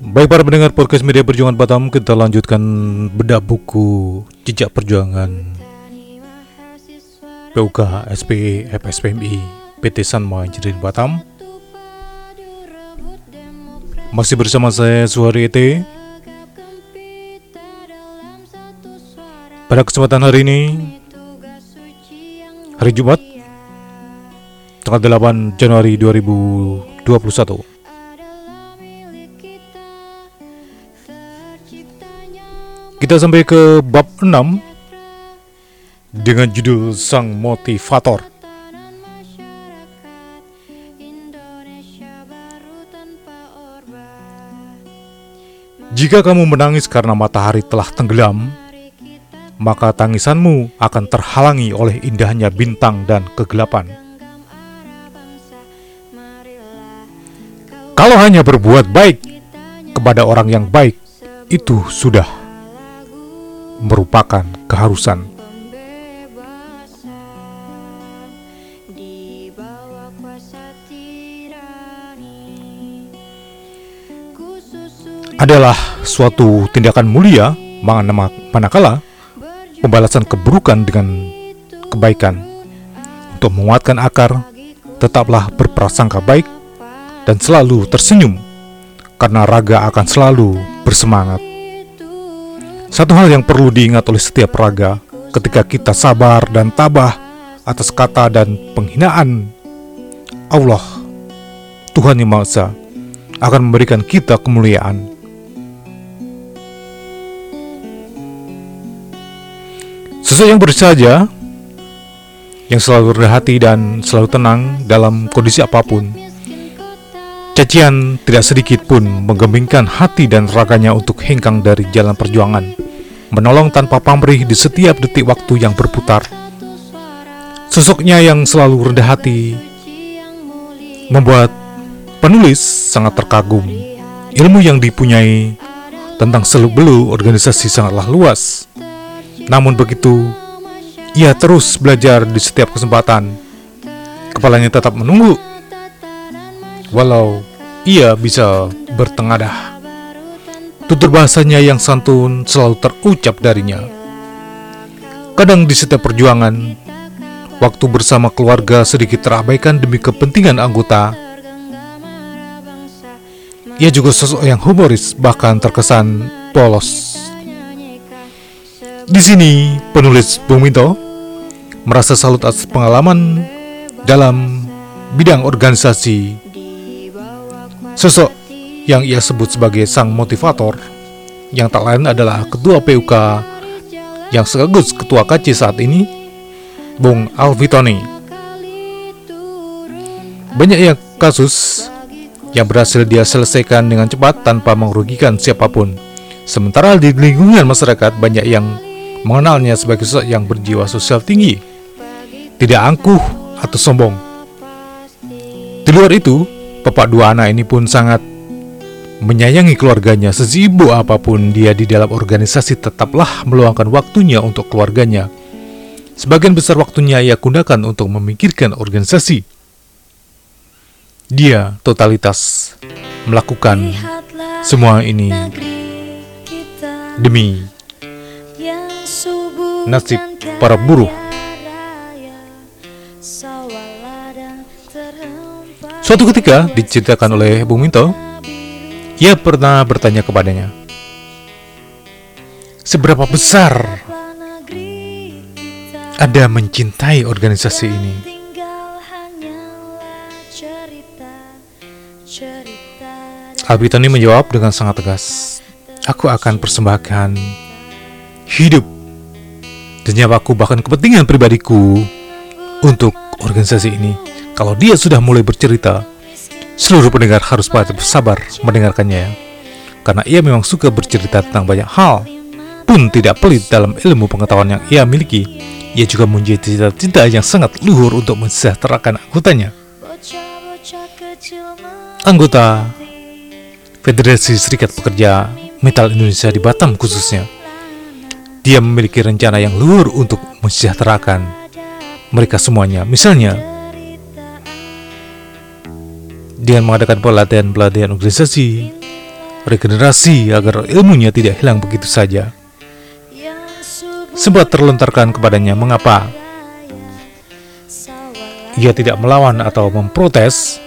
Baik para pendengar Podcast Media Perjuangan Batam, kita lanjutkan bedah buku Jejak Perjuangan PUKH SPF SPMI PT. Sanma Jirin Batam. Masih bersama saya Suhari Ete. Pada kesempatan hari ini, hari Jumat, tanggal 8 Januari 2021, kita sampai ke bab 6 dengan judul Sang Motivator. Jika kamu menangis karena matahari telah tenggelam, maka tangisanmu akan terhalangi oleh indahnya bintang dan kegelapan. Kalau hanya berbuat baik kepada orang yang baik, itu sudah merupakan keharusan. Adalah suatu tindakan mulia manakala pembalasan keburukan dengan kebaikan. Untuk menguatkan akar, tetaplah berprasangka baik dan selalu tersenyum, karena raga akan selalu bersemangat. Satu hal yang perlu diingat oleh setiap raga ketika kita sabar dan tabah atas kata dan penghinaan, Allah, Tuhan Yang Maha Esa, akan memberikan kita kemuliaan. Sesuatu yang bersaja, yang selalu rendah hati dan selalu tenang dalam kondisi apapun, cacian tidak sedikit pun menggemingkan hati dan raganya untuk hengkang dari jalan perjuangan, menolong tanpa pamrih di setiap detik waktu yang berputar. Sosoknya yang selalu rendah hati membuat penulis sangat terkagum. Ilmu yang dipunyai tentang seluk-beluk organisasi sangatlah luas. Namun begitu, ia terus belajar di setiap kesempatan. Kepalanya tetap menunggu, walau ia bisa bertengadah. Tutur bahasanya yang santun selalu terucap darinya. Kadang di setiap perjuangan, waktu bersama keluarga sedikit terabaikan demi kepentingan anggota. Ia juga sosok yang humoris, bahkan terkesan polos. Di sini penulis Buminto merasa salut atas pengalaman dalam bidang organisasi. Sosok yang ia sebut sebagai Sang Motivator, yang tak lain adalah Ketua PUK yang sekaligus Ketua Kaci saat ini, Bung Alfitoni. Banyak kasus yang berhasil dia selesaikan dengan cepat tanpa merugikan siapapun. Sementara di lingkungan masyarakat banyak yang mengenalnya sebagai sosok yang berjiwa sosial tinggi, tidak angkuh atau sombong. Di luar itu, bapak dua anak ini pun sangat menyayangi keluarganya. Sesibuk apapun dia di dalam organisasi, tetaplah meluangkan waktunya untuk keluarganya. Sebagian besar waktunya ia gunakan untuk memikirkan organisasi. Dia totalitas melakukan semua ini demi nasib para buruh. Suatu ketika diceritakan oleh Bung Minto, ia pernah bertanya kepadanya, seberapa besar ada mencintai organisasi ini? Alfitoni menjawab dengan sangat tegas, aku akan persembahkan hidup dan nyawaku, bahkan kepentingan pribadiku, untuk organisasi ini. Kalau dia sudah mulai bercerita, seluruh pendengar harus sabar mendengarkannya, karena ia memang suka bercerita tentang banyak hal, pun tidak pelit dalam ilmu pengetahuan yang ia miliki. Ia juga mempunyai cita-cita yang sangat luhur untuk mensejahterakan anggotanya. Anggota Federasi Serikat Pekerja Metal Indonesia di Batam khususnya. Dia memiliki rencana yang luhur untuk mensejahterakan mereka semuanya. Misalnya, dia mengadakan pelatihan organisasi, regenerasi agar ilmunya tidak hilang begitu saja. Sempat terlontarkan kepadanya mengapa ia tidak melawan atau memprotes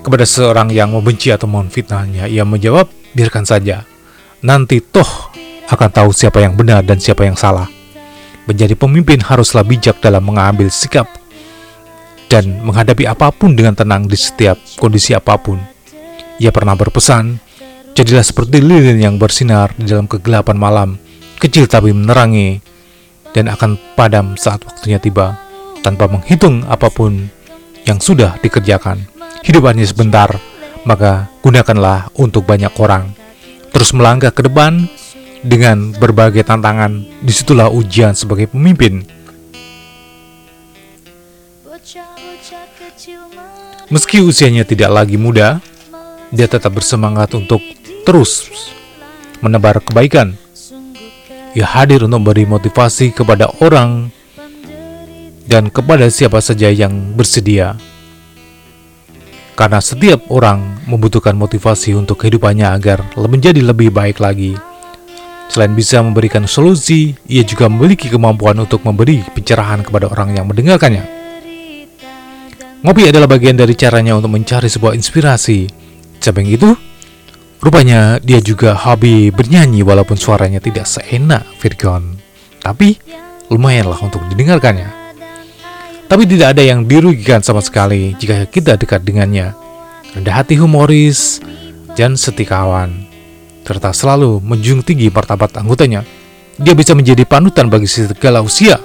kepada seorang yang membenci atau memfitnahnya. Ia menjawab, biarkan saja, nanti toh akan tahu siapa yang benar dan siapa yang salah. Menjadi pemimpin haruslah bijak dalam mengambil sikap dan menghadapi apapun dengan tenang di setiap kondisi apapun. Ia pernah berpesan, jadilah seperti lilin yang bersinar di dalam kegelapan malam, kecil tapi menerangi dan akan padam saat waktunya tiba, tanpa menghitung apapun yang sudah dikerjakan. Hidup hanya sebentar, maka gunakanlah untuk banyak orang. Terus melangkah ke depan dengan berbagai tantangan, disitulah ujian sebagai pemimpin. Meski usianya tidak lagi muda, dia tetap bersemangat untuk terus menebar kebaikan. Ia hadir untuk memberi motivasi kepada orang dan kepada siapa saja yang bersedia. Karena setiap orang membutuhkan motivasi untuk kehidupannya agar menjadi lebih baik lagi. Selain bisa memberikan solusi, ia juga memiliki kemampuan untuk memberi pencerahan kepada orang yang mendengarkannya. Ngopi adalah bagian dari caranya untuk mencari sebuah inspirasi. Samping itu, rupanya dia juga hobi bernyanyi walaupun suaranya tidak seenak Virgon, tapi lumayanlah untuk didengarkannya. Tapi tidak ada yang dirugikan sama sekali jika kita dekat dengannya. Rendah hati, humoris, dan setikawan, serta selalu menjunjung tinggi martabat anggotanya. Dia bisa menjadi panutan bagi segala usia.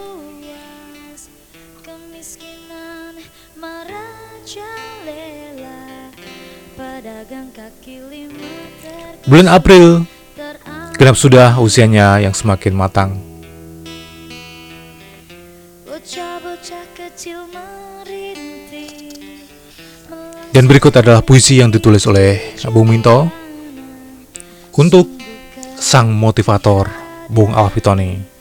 Bulan April, genap sudah usianya yang semakin matang. Dan berikut adalah puisi yang ditulis oleh Buminto untuk Sang Motivator, Bung Alfitoni.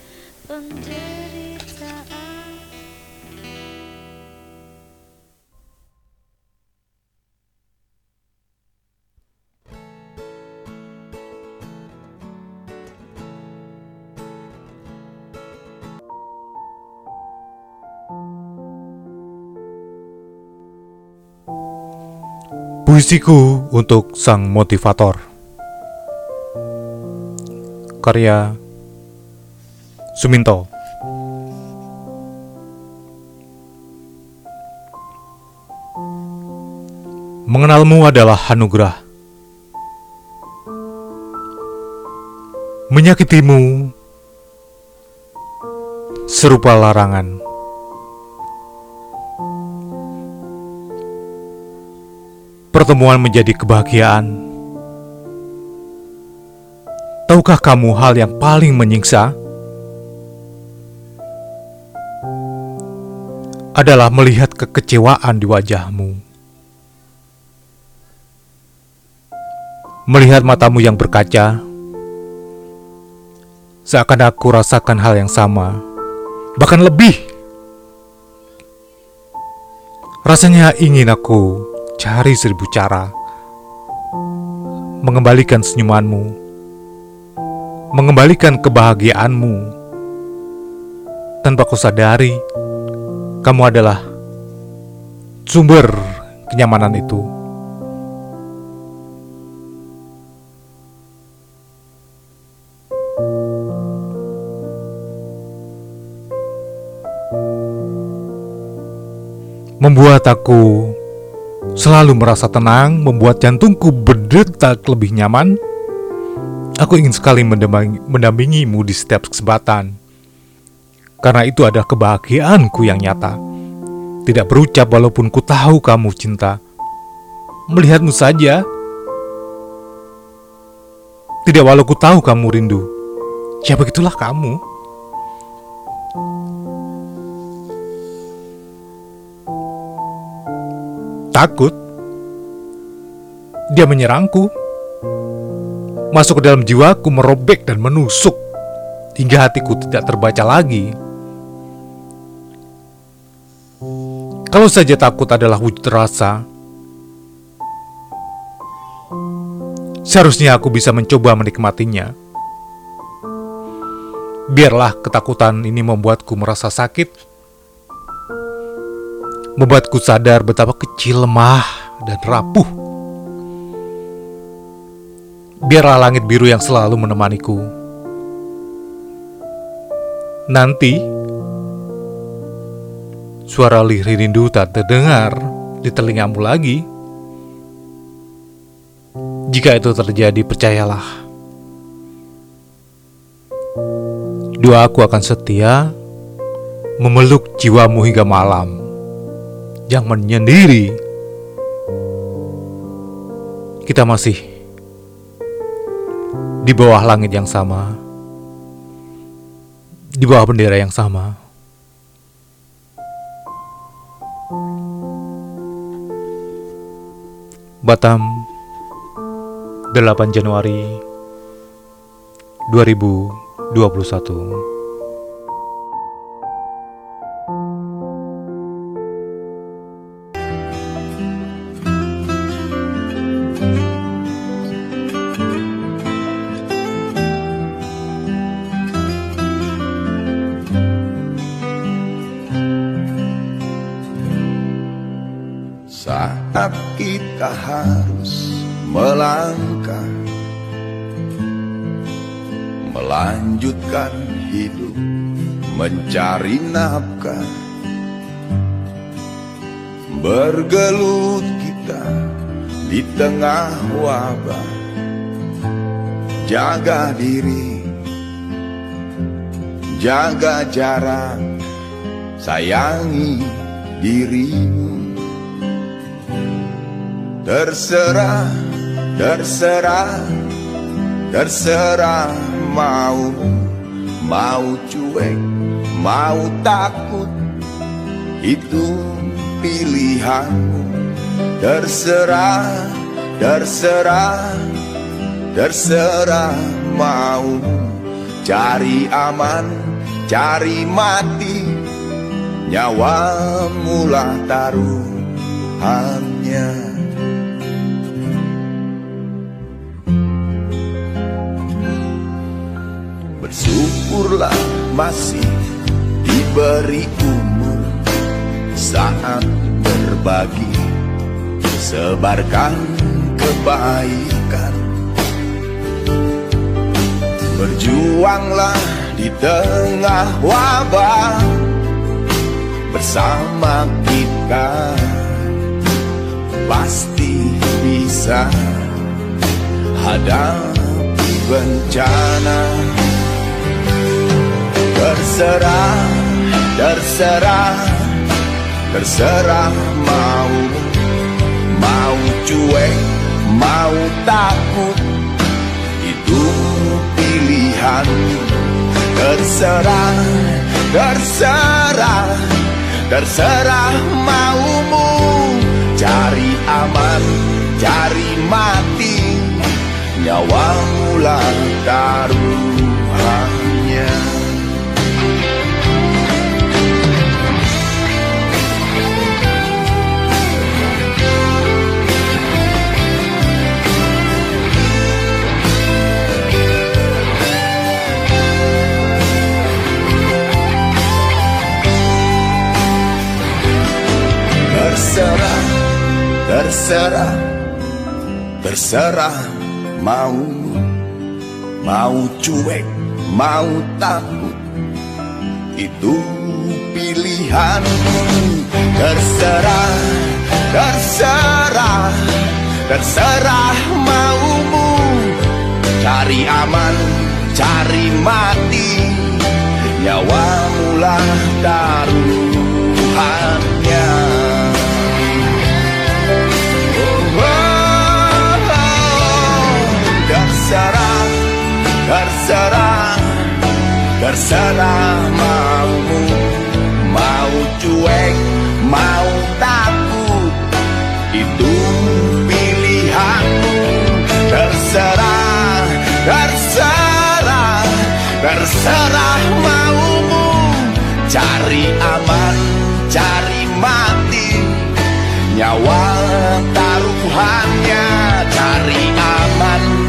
Puisiku untuk Sang Motivator, karya Suminto. Mengenalmu adalah anugerah. Menyakitimu serupa larangan. Pertemuan menjadi kebahagiaan. Tahukah kamu hal yang paling menyiksa? Adalah melihat kekecewaan di wajahmu. Melihat matamu yang berkaca, seakan aku rasakan hal yang sama, bahkan lebih. Rasanya ingin aku cari seribu cara mengembalikan senyumanmu, mengembalikan kebahagiaanmu. Tanpa kau sadari, kamu adalah sumber kenyamanan itu. Membuat aku selalu merasa tenang, membuat jantungku berdetak lebih nyaman. Aku ingin sekali mendampingimu di setiap kesempatan, karena itu adalah kebahagiaanku yang nyata. Tidak berucap walaupun ku tahu kamu cinta. Melihatmu saja, tidak walau ku tahu kamu rindu. Ya begitulah kamu. Takut dia menyerangku, masuk ke dalam jiwaku, merobek dan menusuk hingga hatiku tidak terbaca lagi. Kalau saja takut adalah wujud rasa, Seharusnya aku bisa mencoba menikmatinya. Biarlah ketakutan ini membuatku merasa sakit, membuatku sadar betapa kecil, lemah, dan rapuh. Biarlah langit biru yang selalu menemaniku. Nanti, suara lirih rindu tak terdengar di telingamu lagi. Jika itu terjadi, percayalah, doaku akan setia memeluk jiwamu hingga malam yang menyendiri. Kita masih di bawah langit yang sama, di bawah bendera yang sama. Batam, 8 Januari 2021. Saat kita harus melangkah, melanjutkan hidup, mencari nafkah, bergelut kita di tengah wabah. Jaga diri, jaga jarak, sayangi dirimu. Terserah, terserah mau cuek, mau takut, itu pilihanmu. Terserah mau cari aman, cari mati, nyawamu lah taruhannya. Syukurlah masih diberi umur saat berbagi, sebarkan kebaikan. Berjuanglah di tengah wabah bersama kita, pasti bisa hadapi bencana. Terserah mau cuek, mau takut, itu pilihan. Terserah maumu, cari aman, cari mati, nyawamu lah taruhannya. Terserah mau cuek, mau takut, itu pilihanmu. Terserah maumu, cari aman, cari mati, nyawamu lah taruhannya. Terserah maumu, mau cuek, mau takut, itu pilihanmu. Terserah maumu, cari aman, cari mati, nyawa taruhannya. Cari aman,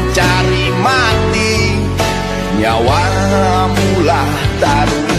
nyawamulah taruh.